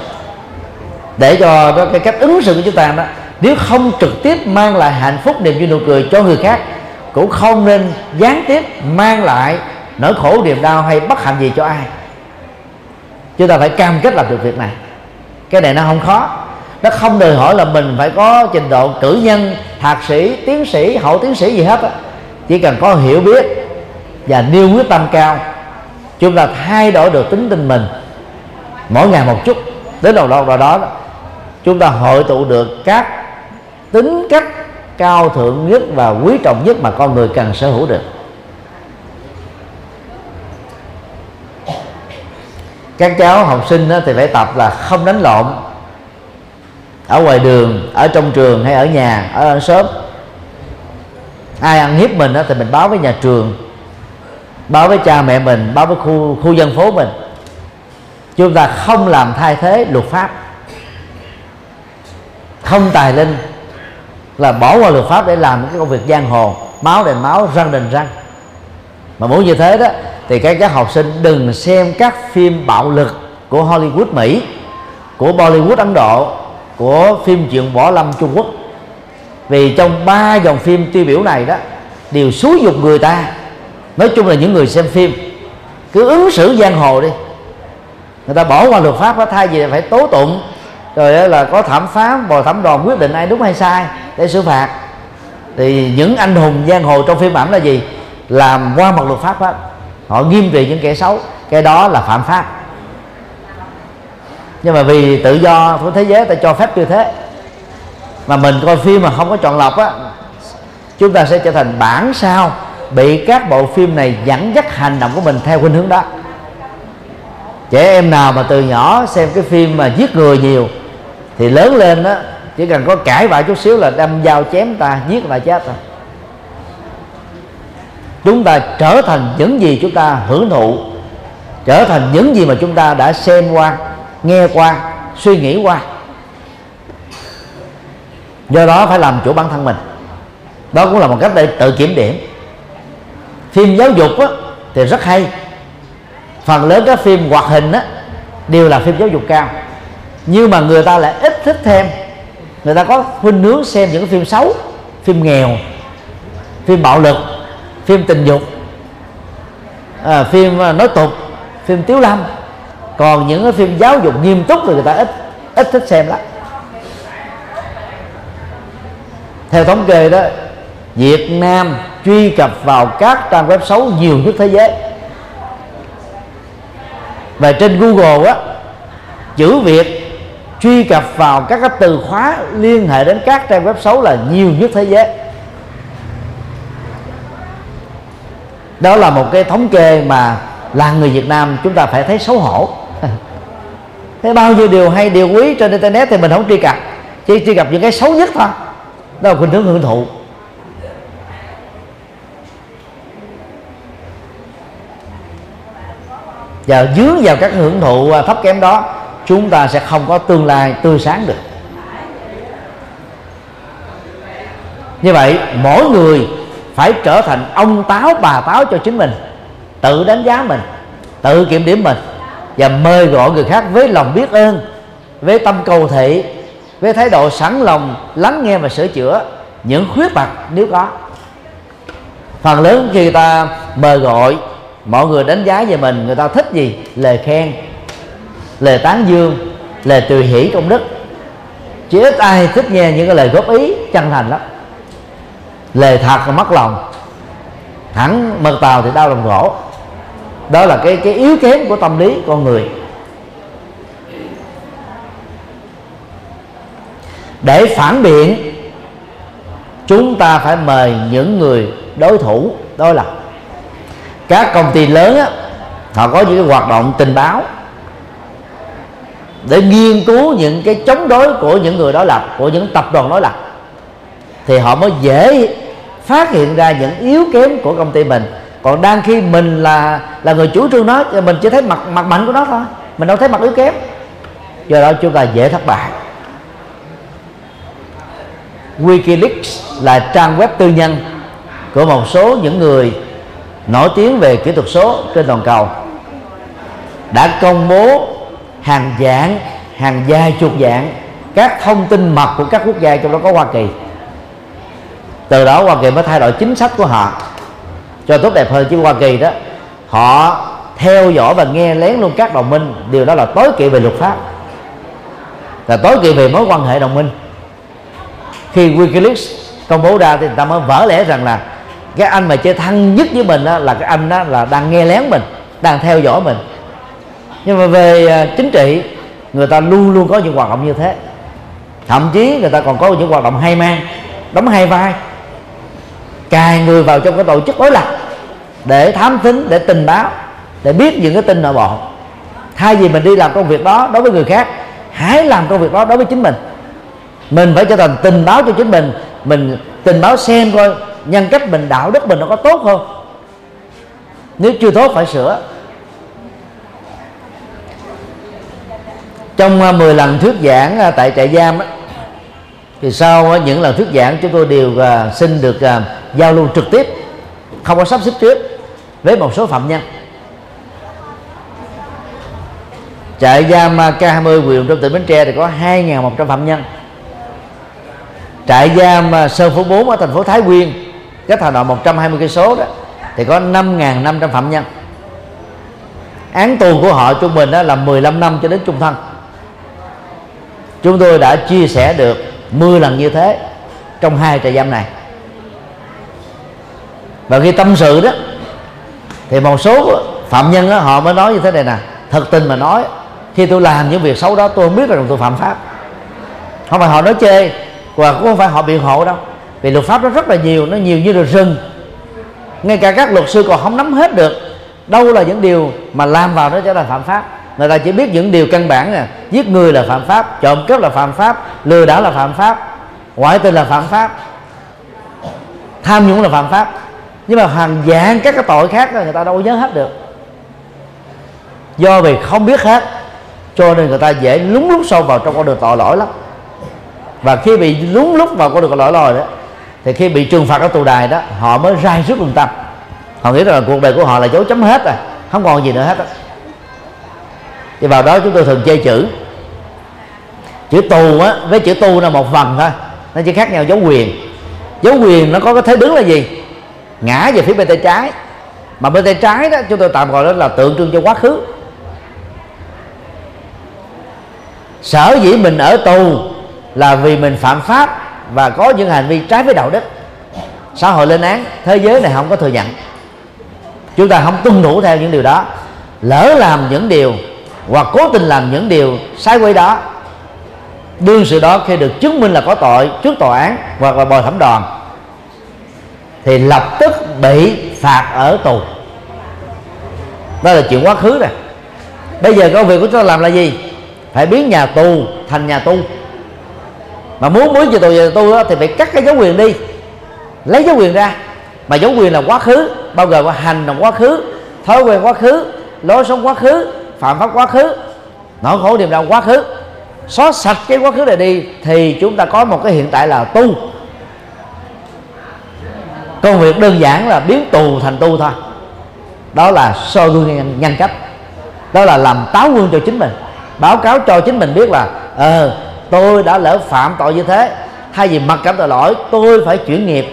để cho đó, cái cách ứng xử của chúng ta đó, nếu không trực tiếp mang lại hạnh phúc, niềm vui, nụ cười cho người khác, cũng không nên gián tiếp mang lại nỗi khổ, niềm đau hay bất hạnh gì cho ai. Chúng ta phải cam kết làm được việc này. Cái này nó không khó, nó không đòi hỏi là mình phải có trình độ cử nhân, thạc sĩ, tiến sĩ, hậu tiến sĩ gì hết á. Chỉ cần có hiểu biết và nêu quyết tâm cao, chúng ta thay đổi được tính tình mình mỗi ngày một chút, đến đầu lâu rồi đó chúng ta hội tụ được các tính cách cao thượng nhất và quý trọng nhất mà con người cần sở hữu được. Các cháu học sinh thì phải tập là không đánh lộn ở ngoài đường, ở trong trường hay ở nhà, ở xóm. Ai ăn hiếp mình thì mình báo với nhà trường, báo với cha mẹ mình, báo với khu, khu dân phố mình. Chúng ta không làm thay thế luật pháp, không tài linh là bỏ qua luật pháp để làm những cái công việc giang hồ, máu đền máu, răng đền răng. Mà muốn như thế đó thì các cháu học sinh đừng xem các phim bạo lực của Hollywood Mỹ, của Bollywood Ấn Độ, của phim chuyện võ lâm Trung Quốc. Vì trong ba dòng phim tiêu biểu này đó đều xúi dục người ta. Nói chung là những người xem phim cứ ứng xử giang hồ đi, người ta bỏ qua luật pháp đó, thay vì phải tố tụng rồi là có thẩm phán, bồi thẩm đoàn quyết định ai đúng hay sai để xử phạt. Thì những anh hùng giang hồ trong phim ảnh là gì? Làm qua mặt luật pháp đó, họ nghiêm trị những kẻ xấu, cái đó là phạm pháp. Nhưng mà vì tự do của thế giới ta cho phép như thế, mà mình coi phim mà không có chọn lọc á, chúng ta sẽ trở thành bản sao bị các bộ phim này dẫn dắt hành động của mình theo khuynh hướng đó. Trẻ em nào mà từ nhỏ xem cái phim mà giết người nhiều thì lớn lên đó, chỉ cần có cãi vã chút xíu là đâm dao chém ta, giết là chết rồi. Chúng ta trở thành những gì chúng ta hưởng thụ, trở thành những gì mà chúng ta đã xem qua, nghe qua, suy nghĩ qua. Do đó phải làm chủ bản thân mình. Đó cũng là một cách để tự kiểm điểm. Phim giáo dục á, thì rất hay. Phần lớn các phim hoạt hình á, đều là phim giáo dục cao, nhưng mà người ta lại ít thích thêm. Người ta có khuynh hướng xem những phim xấu, phim nghèo, phim bạo lực, phim tình dục, à, phim nói tục, phim tiếu lâm. Còn những cái phim giáo dục nghiêm túc thì người ta ít ít thích xem lắm. Theo thống kê đó, Việt Nam truy cập vào các trang web xấu nhiều nhất thế giới. Và trên Google á, chữ Việt truy cập vào các cái từ khóa liên hệ đến các trang web xấu là nhiều nhất thế giới. Đó là một cái thống kê mà là người Việt Nam chúng ta phải thấy xấu hổ. Thế bao nhiêu điều hay, điều quý trên internet thì mình không truy cập, chỉ truy cập những cái xấu nhất thôi. Đó là khuynh hướng hưởng thụ. Và dướng vào các hưởng thụ thấp kém đó, chúng ta sẽ không có tương lai tươi sáng được. Như vậy mỗi người phải trở thành ông táo bà táo cho chính mình, tự đánh giá mình, tự kiểm điểm mình, và mời gọi người khác với lòng biết ơn, với tâm cầu thị, với thái độ sẵn lòng lắng nghe và sửa chữa những khuyết tật nếu có. Phần lớn khi ta mời gọi mọi người đánh giá về mình, người ta thích gì? Lời khen, lời tán dương, lời tùy hỷ công đức. Chứ ít ai thích nghe những cái lời góp ý chân thành lắm. Lời thật là mất lòng, thẳng mật tàu thì đau lòng gỗ. Đó là cái, cái yếu kém của tâm lý con người. Để phản biện, chúng ta phải mời những người đối thủ, đối lập. Các công ty lớn á, họ có những cái hoạt động tình báo để nghiên cứu những cái chống đối của những người đối lập, của những tập đoàn đối lập, thì họ mới dễ phát hiện ra những yếu kém của công ty mình. Còn đang khi mình là là người chủ trương nó, mình chỉ thấy mặt mặt mạnh của nó thôi, mình đâu thấy mặt yếu kém. Do đó chúng ta dễ thất bại. Wikileaks là trang web tư nhân của một số những người nổi tiếng về kỹ thuật số trên toàn cầu, đã công bố hàng vạn, hàng vài chục vạn các thông tin mật của các quốc gia, trong đó có Hoa Kỳ. Từ đó Hoa Kỳ mới thay đổi chính sách của họ cho tốt đẹp hơn. Chứ Hoa Kỳ đó, họ theo dõi và nghe lén luôn các đồng minh. Điều đó là tối kỵ về luật pháp, là tối kỵ về mối quan hệ đồng minh. Khi Wikileaks công bố ra thì người ta mới vỡ lẽ rằng là cái anh mà chơi thân nhất với mình đó, là cái anh đó là đang nghe lén mình, đang theo dõi mình. Nhưng mà về chính trị, người ta luôn luôn có những hoạt động như thế. Thậm chí người ta còn có những hoạt động hay mang, đóng hai vai, cài người vào trong cái tổ chức đối lập để thám thính, để tình báo, để biết những cái tin nội bộ. Thay vì mình đi làm công việc đó đối với người khác, hãy làm công việc đó đối với chính mình. Mình phải trở thành tình báo cho chính mình. Mình tình báo xem coi nhân cách mình, đạo đức mình nó có tốt không. Nếu chưa tốt phải sửa. Trong mười lần thuyết giảng tại trại giam ấy, thì sau những lần thuyết giảng chúng tôi đều xin được giao lưu trực tiếp, không có sắp xếp trước, với một số phạm nhân. Trại giam K hai mươi huyện trong tỉnh Bến Tre thì có hai nghìn một trăm phạm nhân. Trại giam Sơn Phú bốn ở thành phố Thái Nguyên, cách Hà Nội một trăm hai mươi cây số đó, thì có năm nghìn năm trăm phạm nhân. Án tù của họ trung bình đó là mười lăm năm cho đến chung thân. Chúng tôi đã chia sẻ được mười lần như thế trong hai trại giam này. Và khi tâm sự đó thì một số phạm nhân đó, họ mới nói như thế này nè: thật tình mà nói, khi tôi làm những việc xấu đó tôi không biết rằng tôi phạm pháp. Không phải họ nói chê, và cũng không phải họ biện hộ đâu, vì luật pháp nó rất là nhiều, nó nhiều như là rừng. Ngay cả các luật sư còn không nắm hết được đâu là những điều mà làm vào nó trở thành phạm pháp. Người ta chỉ biết những điều căn bản nè: giết người là phạm pháp, trộm cướp là phạm pháp, lừa đảo là phạm pháp, ngoại tình là phạm pháp, tham nhũng là phạm pháp. Nhưng mà hàng vạn các cái tội khác người ta đâu nhớ hết được. Do vì không biết hết cho nên người ta dễ lún lút sâu vào trong con đường tội lỗi lắm. Và khi bị lún lút vào con đường tội lỗi đó, thì khi bị trừng phạt ở tù đài đó, họ mới rai rứt lương tâm. Họ nghĩ rằng cuộc đời của họ là dấu chấm hết rồi, không còn gì nữa hết đó. Thì vào đó chúng tôi thường chơi chữ. Chữ tù á, với chữ tu là một vần thôi, nó chỉ khác nhau dấu quyền. Dấu quyền nó có cái thế đứng là gì? Ngã về phía bên tay trái. Mà bên tay trái đó chúng tôi tạm gọi đó là tượng trưng cho quá khứ. Sở dĩ mình ở tù là vì mình phạm pháp và có những hành vi trái với đạo đức. Xã hội lên án, thế giới này không có thừa nhận. Chúng ta không tuân thủ theo những điều đó, lỡ làm những điều hoặc cố tình làm những điều sai quấy đó, đương sự đó khi được chứng minh là có tội trước tòa án hoặc là bồi thẩm đoàn, thì lập tức bị phạt ở tù. Đó là chuyện quá khứ này. Bây giờ công việc của chúng ta làm là gì? Phải biến nhà tù thành nhà tu. Mà muốn muốn về tù về tù thì phải cắt cái dấu quyền đi, lấy dấu quyền ra. Mà dấu quyền là quá khứ, bao gồm có hành động quá khứ, thói quen quá khứ, lối sống quá khứ, phạm pháp quá khứ, nỗi khổ niềm đau quá khứ. Xóa sạch cái quá khứ này đi thì chúng ta có một cái hiện tại là tu. Công việc đơn giản là biến tù thành tu thôi. Đó là soi gương nhân cách, đó là làm táo quân cho chính mình, báo cáo cho chính mình biết là ờ, tôi đã lỡ phạm tội như thế. Thay vì mặc cảm tội lỗi, tôi phải chuyển nghiệp.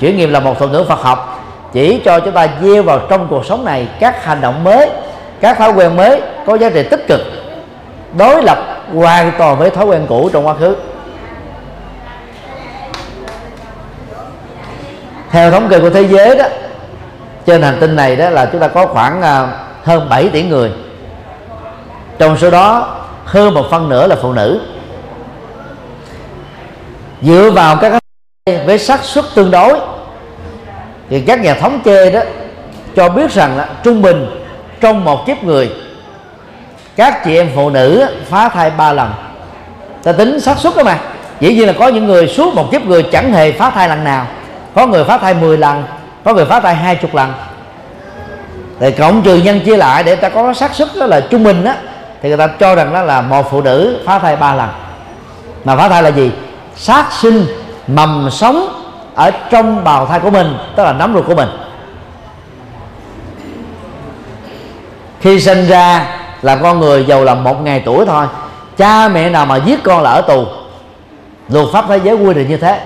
Chuyển nghiệp là một thuật ngữ Phật học, chỉ cho chúng ta gieo vào trong cuộc sống này các hành động mới, các thói quen mới có giá trị tích cực, đối lập hoàn toàn với thói quen cũ trong quá khứ. Theo thống kê của thế giới đó, trên hành tinh này đó là chúng ta có khoảng hơn bảy tỷ người. Trong số đó hơn một phần nửa là phụ nữ. Dựa vào các với xác suất tương đối thì các nhà thống kê đó cho biết rằng là trung bình trong một kiếp người, các chị em phụ nữ phá thai ba lần. Ta tính xác suất đó mà. Dĩ nhiên là có những người suốt một kiếp người chẳng hề phá thai lần nào, có người phá thai mười lần, có người phá thai hai mươi lần. Thì cộng trừ nhân chia lại để ta có xác suất đó là trung bình á, thì người ta cho rằng đó là một phụ nữ phá thai ba lần. Mà phá thai là gì? sát sinh mầm sống ở trong bào thai của mình, tức là nấm ruột của mình. Khi sinh ra làm con người, dầu là một ngày tuổi thôi, cha mẹ nào mà giết con là ở tù. Luật pháp thế giới quy định như thế.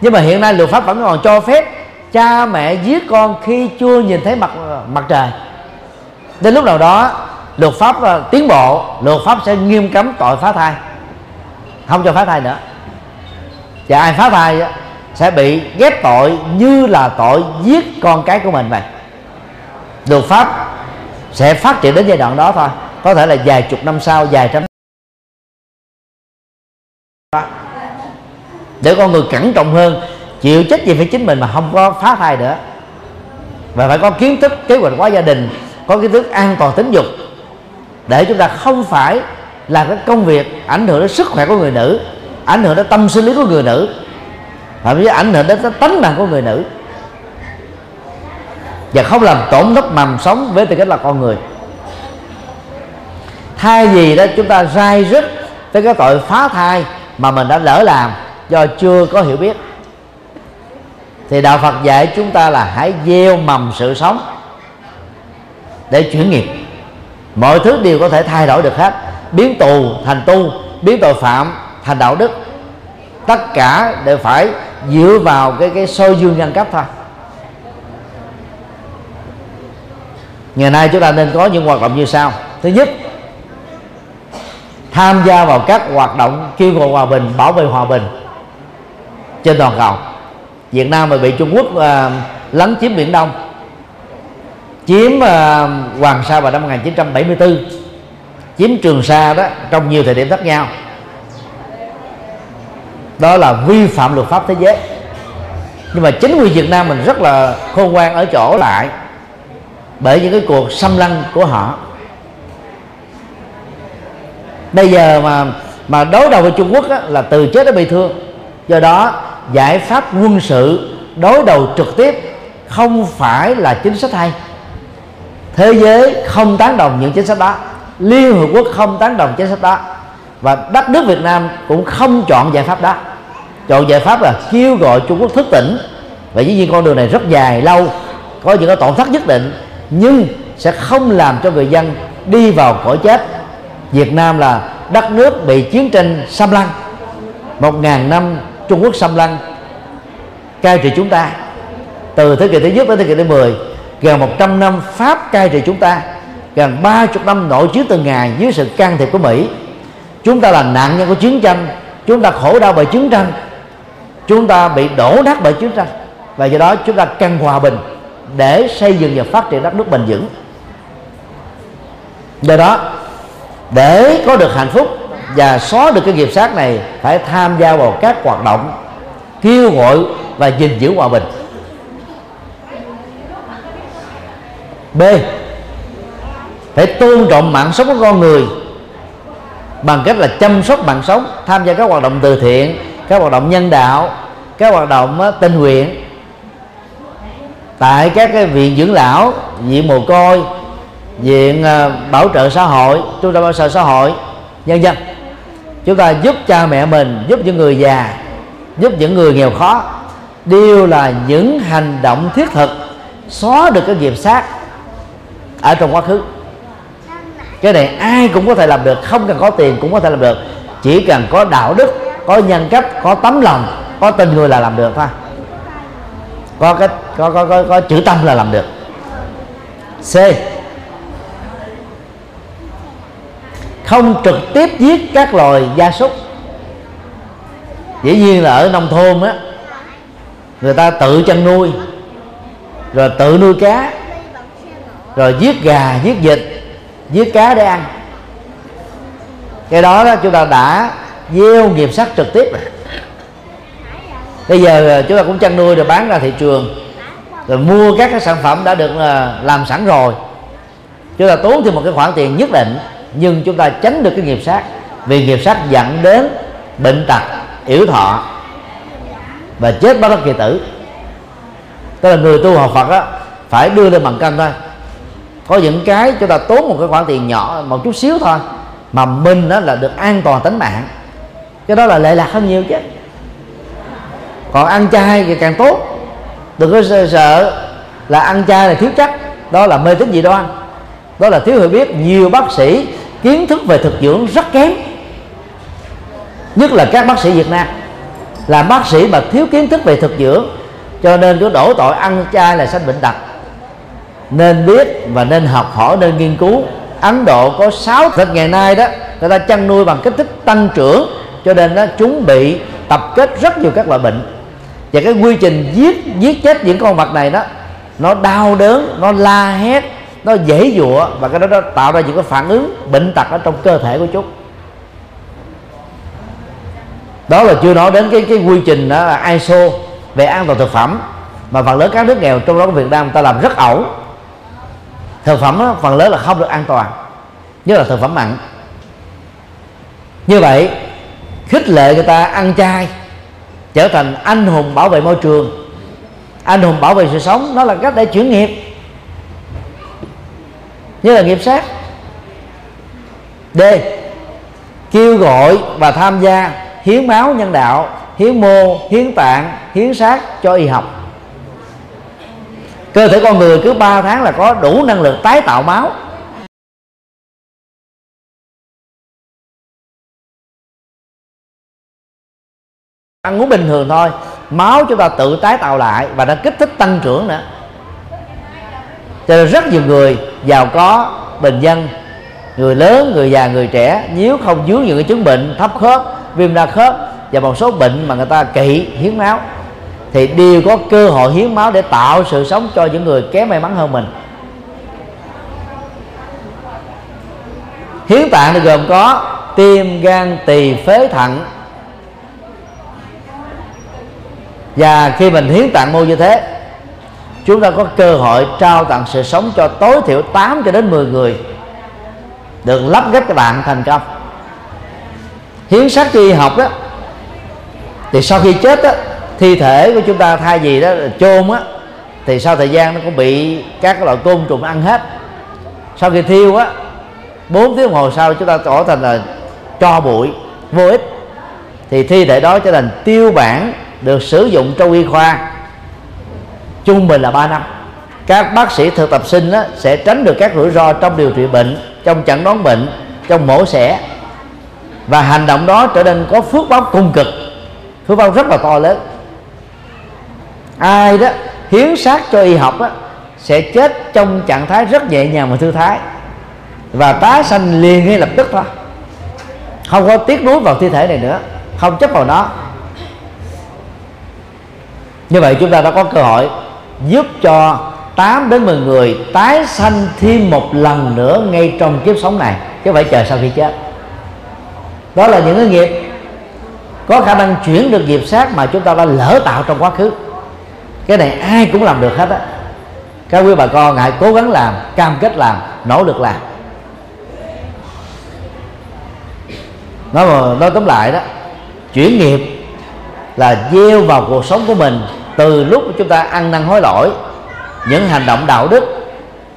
Nhưng mà hiện nay luật pháp vẫn còn cho phép cha mẹ giết con khi chưa nhìn thấy mặt mặt trời. Đến lúc nào đó luật pháp tiến bộ, luật pháp sẽ nghiêm cấm tội phá thai, không cho phá thai nữa. Và ai phá thai sẽ bị ghép tội như là tội giết con cái của mình vậy. Luật pháp sẽ phát triển đến giai đoạn đó thôi, có thể là vài chục năm sau, vài trăm để con người cẩn trọng hơn, chịu trách nhiệm với chính mình mà không có phá thai nữa, và phải có kiến thức kế hoạch hóa gia đình, có kiến thức an toàn tính dục để chúng ta không phải làm các công việc ảnh hưởng đến sức khỏe của người nữ, ảnh hưởng đến tâm sinh lý của người nữ, thậm chí ảnh hưởng đến tánh mạng của người nữ, và không làm tổn thất mầm sống với tư cách là con người. Thay vì đó chúng ta rai rứt với cái tội phá thai mà mình đã lỡ làm do chưa có hiểu biết, thì đạo Phật dạy chúng ta là hãy gieo mầm sự sống để chuyển nghiệp. Mọi thứ đều có thể thay đổi được hết, biến tù thành tu, biến tội phạm thành đạo đức, tất cả đều phải dựa vào cái cái soi dương nhân cách thôi. Ngày nay chúng ta nên có những hoạt động như sau. Thứ nhất, tham gia vào các hoạt động kêu gọi hòa bình, bảo vệ hòa bình trên toàn cầu. Việt Nam mà bị Trung Quốc uh, lấn chiếm Biển Đông, chiếm uh, Hoàng Sa vào năm một nghìn chín trăm bảy mươi tư, chiếm Trường Sa đó trong nhiều thời điểm khác nhau. Đó là vi phạm luật pháp thế giới. Nhưng mà chính quyền Việt Nam mình rất là khôn ngoan ở chỗ lại bởi những cái cuộc xâm lăng của họ. Bây giờ mà mà đối đầu với Trung Quốc á, là từ chết đến bị thương. Do đó giải pháp quân sự đối đầu trực tiếp không phải là chính sách hay. Thế giới không tán đồng những chính sách đó, Liên Hợp Quốc không tán đồng chính sách đó, và đất nước Việt Nam cũng không chọn giải pháp đó. Chọn giải pháp là kêu gọi Trung Quốc thức tỉnh. Và dĩ nhiên con đường này rất dài lâu, có những cái tổn thất nhất định, nhưng sẽ không làm cho người dân đi vào cõi chết. Việt Nam là đất nước bị chiến tranh xâm lăng, một ngàn năm Trung Quốc xâm lăng cai trị chúng ta, từ thế kỷ thứ nhất đến thế kỷ thứ mười, gần một trăm năm Pháp cai trị chúng ta, gần ba mươi năm nội chiến từng ngày dưới sự can thiệp của Mỹ. Chúng ta là nạn nhân của chiến tranh, chúng ta khổ đau bởi chiến tranh, chúng ta bị đổ nát bởi chiến tranh, và do đó chúng ta cần hòa bình để xây dựng và phát triển đất nước bền vững. Do đó, để có được hạnh phúc và xóa được cái nghiệp sát này, phải tham gia vào các hoạt động kêu gọi và gìn giữ hòa bình. B, phải tôn trọng mạng sống của con người bằng cách là chăm sóc mạng sống, tham gia các hoạt động từ thiện, các hoạt động nhân đạo, các hoạt động tình nguyện tại các cái viện dưỡng lão, viện mồ côi, viện bảo trợ xã hội, trung tâm bảo trợ xã hội, nhân dân. Chúng ta giúp cha mẹ mình, giúp những người già, giúp những người nghèo khó, đều là những hành động thiết thực xóa được cái nghiệp sát ở trong quá khứ. Cái này ai cũng có thể làm được, không cần có tiền cũng có thể làm được, chỉ cần có đạo đức, có nhân cách, có tấm lòng, có tình người là làm được thôi, có cái có có có, có chữ tâm là làm được. C, không trực tiếp giết các loài gia súc. Dĩ nhiên là ở nông thôn á, người ta tự chăn nuôi, rồi tự nuôi cá, rồi giết gà, giết vịt, giết cá để ăn. Cái đó, đó chúng ta đã gieo nghiệp sát trực tiếp rồi. Bây giờ chúng ta cũng chăn nuôi rồi bán ra thị trường, rồi mua các cái sản phẩm đã được làm sẵn rồi, chúng ta tốn thêm một cái khoản tiền nhất định, nhưng chúng ta tránh được cái nghiệp sát. Vì nghiệp sát dẫn đến bệnh tật, yểu thọ và chết bất đắc kỳ tử. Tức là người tu học Phật đó, phải đưa lên bằng cân thôi. Có những cái chúng ta tốn một cái khoản tiền nhỏ, một chút xíu thôi, mà mình đó là được an toàn tính mạng. Cái đó là lệ lạc hơn nhiều chứ. Còn ăn chay thì càng tốt, đừng có sợ là ăn chay là thiếu chất, đó là mê tín dị đoan, đó là thiếu hiểu biết. Nhiều bác sĩ kiến thức về thực dưỡng rất kém, nhất là các bác sĩ Việt Nam, là bác sĩ mà thiếu kiến thức về thực dưỡng, cho nên cứ đổ tội ăn chay là sanh bệnh tật. Nên biết và nên học hỏi, nên nghiên cứu. Ấn Độ có sáu thịt ngày nay đó, người ta chăn nuôi bằng kích thích tăng trưởng, cho nên nó chúng bị tập kết rất nhiều các loại bệnh. Và cái quy trình giết giết chết những con vật này đó, nó đau đớn, nó la hét, nó dễ dụa, và cái đó nó tạo ra những cái phản ứng bệnh tật ở trong cơ thể của chúng. Đó là chưa nói đến cái cái quy trình đó là i ét o về an toàn thực phẩm, mà phần lớn các nước nghèo, trong đó có Việt Nam, ta làm rất ẩu. Thực phẩm đó, phần lớn là không được an toàn, nhất là thực phẩm mặn. Như vậy khích lệ người ta ăn chay trở thành anh hùng bảo vệ môi trường, anh hùng bảo vệ sự sống, nó là cách để chuyển nghiệp, như là nghiệp sát. D. Kêu gọi và tham gia hiến máu nhân đạo, hiến mô, hiến tạng, hiến xác cho y học. Cơ thể con người cứ ba tháng là có đủ năng lực tái tạo máu. Ăn uống bình thường thôi, máu chúng ta tự tái tạo lại, và nó kích thích tăng trưởng nữa. Cho nên rất nhiều người giàu có, bình dân, người lớn, người già, người trẻ, nếu không dướng những cái chứng bệnh thấp khớp, viêm da khớp và một số bệnh mà người ta kỵ hiến máu, thì đều có cơ hội hiến máu để tạo sự sống cho những người kém may mắn hơn mình. Hiến tạng thì gồm có tim, gan, tỳ, phế, thận. Và khi mình hiến tạng mô như thế, chúng ta có cơ hội trao tặng sự sống cho tối thiểu tám cho đến mười người được lắp ghép cái tạng thành công. Hiến xác y học đó, thì sau khi chết đó, thi thể của chúng ta thay vì đó là chôn á, thì sau thời gian nó cũng bị các loại côn trùng ăn hết. Sau khi thiêu á, bốn tiếng đồng hồ sau chúng ta trở thành là tro bụi vô ích, thì thi thể đó trở thành tiêu bản được sử dụng trong y khoa, trung bình là ba năm. Các bác sĩ thực tập sinh á, sẽ tránh được các rủi ro trong điều trị bệnh, trong chẩn đoán bệnh, trong mổ xẻ, và hành động đó trở nên có phước báo cung cực, phước báo rất là to lớn. Ai đó hiến xác cho y học đó, sẽ chết trong trạng thái rất nhẹ nhàng và thư thái, và tái sanh liền ngay lập tức thôi, không có tiếc nuối vào thi thể này nữa, không chấp vào nó. Như vậy chúng ta đã có cơ hội giúp cho tám đến mười người tái sanh thêm một lần nữa ngay trong kiếp sống này, chứ phải chờ sau khi chết. Đó là những cái nghiệp có khả năng chuyển được nghiệp sát mà chúng ta đã lỡ tạo trong quá khứ. Cái này ai cũng làm được hết á. Các quý bà con hãy cố gắng làm, cam kết làm, nỗ lực làm. Nói, mà, nói tóm lại đó, chuyển nghiệp là gieo vào cuộc sống của mình, từ lúc chúng ta ăn năn hối lỗi, những hành động đạo đức,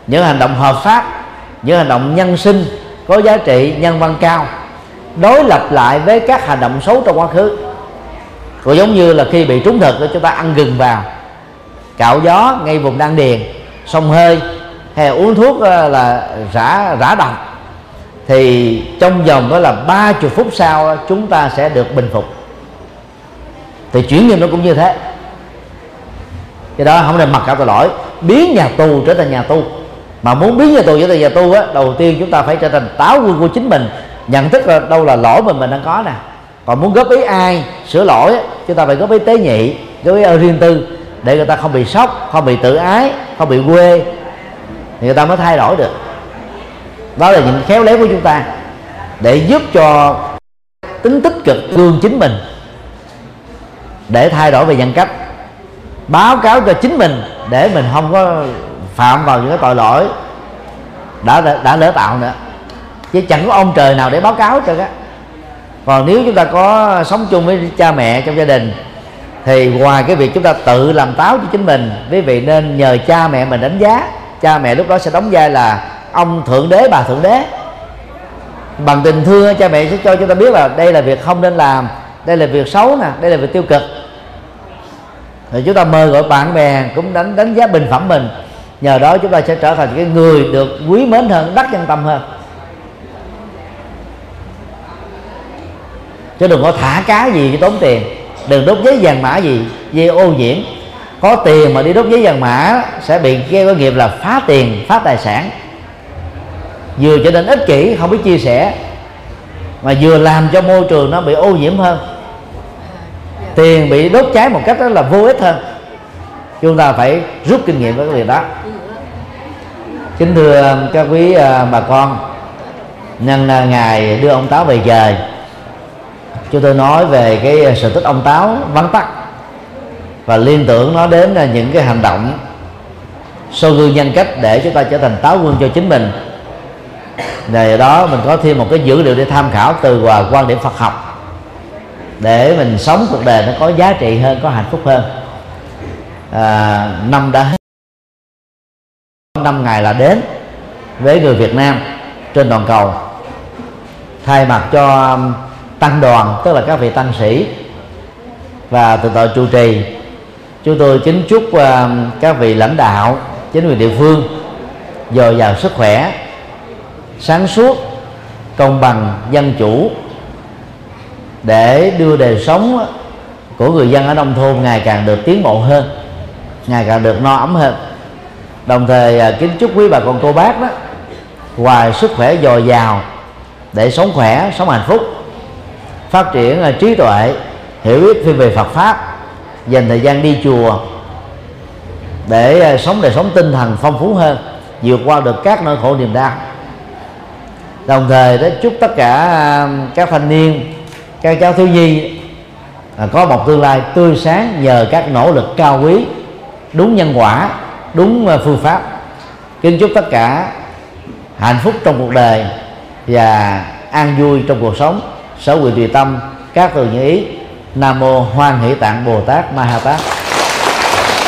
những hành động hợp pháp, những hành động nhân sinh có giá trị nhân văn cao, đối lập lại với các hành động xấu trong quá khứ. Cũng giống như là khi bị trúng thực, chúng ta ăn gừng vào, cạo gió ngay vùng đan điền, xông hơi, hay là uống thuốc là rã rã độc, thì trong vòng đó là ba chục phút sau chúng ta sẽ được bình phục. Thì chuyển nghiệp nó cũng như thế. Cái đó không nên mặc cảm tội lỗi. Biến nhà tù trở thành nhà tu, mà muốn biến nhà tù trở thành nhà tu á, đầu tiên chúng ta phải trở thành táo quân của chính mình, nhận thức là đâu là lỗi mình mình đang có nè. Còn muốn góp ý ai sửa lỗi, chúng ta phải góp ý tế nhị, góp ý riêng tư, để người ta không bị sốc, không bị tự ái, không bị quê, thì người ta mới thay đổi được. Đó là những khéo léo của chúng ta để giúp cho tính tích cực gương chính mình, để thay đổi về nhân cách, báo cáo cho chính mình để mình không có phạm vào những cái tội lỗi đã, đã, đã lỡ tạo nữa. Chứ chẳng có ông trời nào để báo cáo cho á. Còn nếu chúng ta có sống chung với cha mẹ trong gia đình, thì ngoài cái việc chúng ta tự làm táo cho chính mình, quý vị nên nhờ cha mẹ mình đánh giá. Cha mẹ lúc đó sẽ đóng vai là ông thượng đế, bà thượng đế. Bằng tình thương, cha mẹ sẽ cho chúng ta biết là đây là việc không nên làm, đây là việc xấu nè, đây là việc tiêu cực. Thì chúng ta mời gọi bạn bè cũng đánh đánh giá bình phẩm mình, nhờ đó chúng ta sẽ trở thành cái người được quý mến hơn, đắc nhân tâm hơn. Chứ đừng có thả cá gì tốn tiền, đừng đốt giấy vàng mã gì vì ô nhiễm. Có tiền mà đi đốt giấy vàng mã sẽ bị gây cái nghiệp là phá tiền, phá tài sản, vừa trở nên ích kỷ, không biết chia sẻ, mà vừa làm cho môi trường nó bị ô nhiễm hơn, tiền bị đốt cháy một cách rất là vô ích hơn. Chúng ta phải rút kinh nghiệm với cái việc đó. Kính thưa các quý bà con, nhân ngày đưa ông Táo về trời, chúng tôi nói về cái sự tích ông Táo vắn tắt và liên tưởng nó đến những cái hành động soi gương nhân cách để chúng ta trở thành táo quân cho chính mình. Nhờ đó mình có thêm một cái dữ liệu để tham khảo từ quan điểm Phật học, để mình sống cuộc đời nó có giá trị hơn, có hạnh phúc hơn. À, năm đã hết, năm ngày là đến với người Việt Nam trên toàn cầu. Thay mặt cho tăng đoàn, tức là các vị tăng sĩ và từ tội trụ trì, chúng tôi kính chúc uh, các vị lãnh đạo chính quyền địa phương dồi dào sức khỏe, sáng suốt, công bằng, dân chủ, để đưa đời sống của người dân ở nông thôn ngày càng được tiến bộ hơn, ngày càng được no ấm hơn. Đồng thời kính chúc quý bà con cô bác đó, ngoài sức khỏe dồi dào để sống khỏe, sống hạnh phúc, phát triển trí tuệ, hiểu biết về Phật pháp, dành thời gian đi chùa để sống đời sống tinh thần phong phú hơn, vượt qua được các nỗi khổ niềm đau. Đồng thời đó, chúc tất cả các thanh niên, các cháu thiếu nhi có một tương lai tươi sáng nhờ các nỗ lực cao quý, đúng nhân quả, đúng phương pháp. Kính chúc tất cả hạnh phúc trong cuộc đời và an vui trong cuộc sống. Sở nguyện tùy tâm, các từ như ý. Nam mô Hoan Hỷ Tạng Bồ Tát Ma Ha Tát.